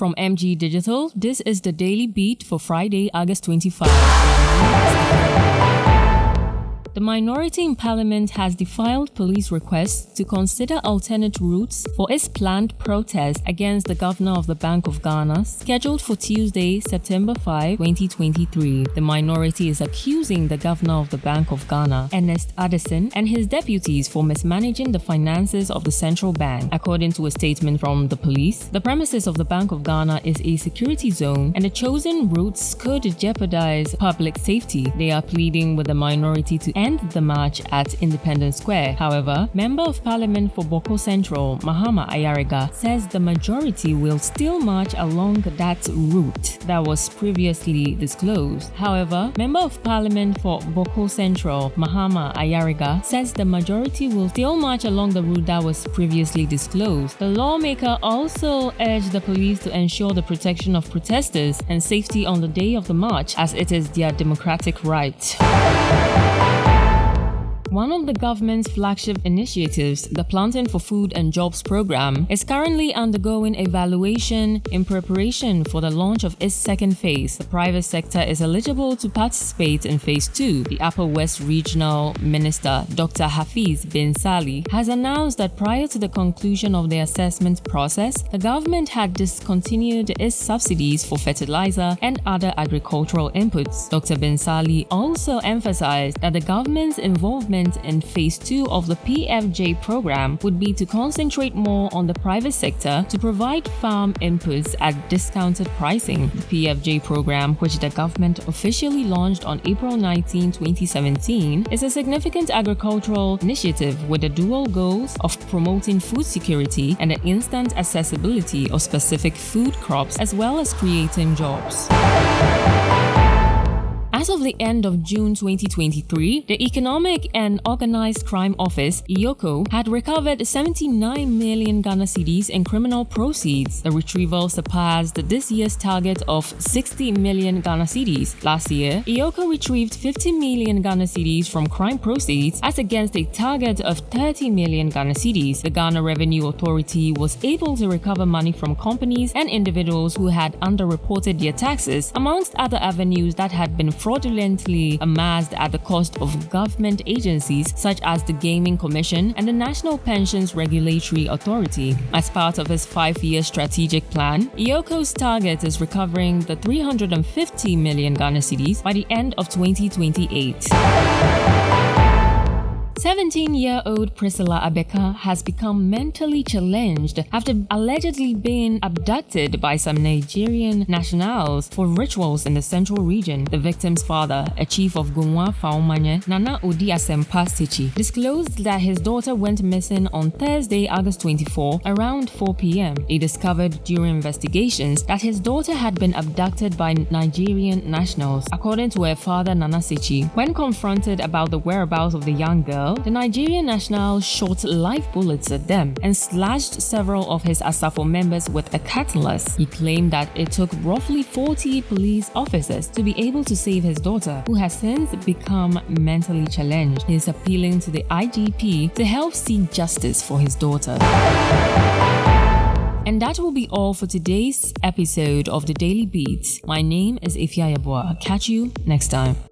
From MG Digital, this is the Daily Beat for Friday, August 25. The minority in parliament has defiled police requests to consider alternate routes for its planned protest against the governor of the Bank of Ghana, scheduled for Tuesday, September 5, 2023. The minority is accusing the governor of the Bank of Ghana, Ernest Addison, and his deputies for mismanaging the finances of the central bank. According to a statement from the police, the premises of the Bank of Ghana is a security zone and the chosen routes could jeopardize public safety. They are pleading with the minority to end the march at Independence Square. However, Member of Parliament for Boko Central, Mahama Ayariga, says the majority will still march along that route that was previously disclosed. However, Member of Parliament for Boko Central, Mahama Ayariga, says the majority will still march along the route that was previously disclosed. The lawmaker also urged the police to ensure the protection of protesters and safety on the day of the march, as it is their democratic right. One of the government's flagship initiatives, the Planting for Food and Jobs program, is currently undergoing evaluation in preparation for the launch of its second phase. The private sector is eligible to participate in phase 2. The Upper West Regional Minister, Dr. Hafiz Bensali, has announced that prior to the conclusion of the assessment process, the government had discontinued its subsidies for fertilizer and other agricultural inputs. Dr. Bensali also emphasized that the government's involvement in phase 2 of the PFJ program would be to concentrate more on the private sector to provide farm inputs at discounted pricing. The PFJ program, which the government officially launched on April 19, 2017, is a significant agricultural initiative with the dual goals of promoting food security and the instant accessibility of specific food crops, as well as creating jobs. As of the end of June 2023, the Economic and Organized Crime Office, Iyoko, had recovered 79 million Ghana cedis in criminal proceeds. The retrieval surpassed this year's target of 60 million Ghana cedis. Last year, Iyoko retrieved 50 million Ghana cedis from crime proceeds as against a target of 30 million Ghana cedis. The Ghana Revenue Authority was able to recover money from companies and individuals who had underreported their taxes, amongst other avenues that had been fraudulently amassed at the cost of government agencies such as the Gaming Commission and the National Pensions Regulatory Authority. As part of its 5-year strategic plan, Iyoko's target is recovering the 350 million Ghana cedis by the end of 2028. 17-year-old Priscilla Abeka has become mentally challenged after allegedly being abducted by some Nigerian nationals for rituals in the central region. The victim's father, a chief of Gunwa Faumanye, Nana Odi Asempa Sichi, disclosed that his daughter went missing on Thursday, August 24, around 4 p.m. They discovered during investigations that his daughter had been abducted by Nigerian nationals. According to her father, Nana Sichi, when confronted about the whereabouts of the young girl, the Nigerian national shot live bullets at them and slashed several of his Asafo members with a cutlass. He claimed that it took roughly 40 police officers to be able to save his daughter, who has since become mentally challenged. He is appealing to the IGP to help seek justice for his daughter. And that will be all for today's episode of The Daily Beats. My name is Ifeyawoa. Catch you next time.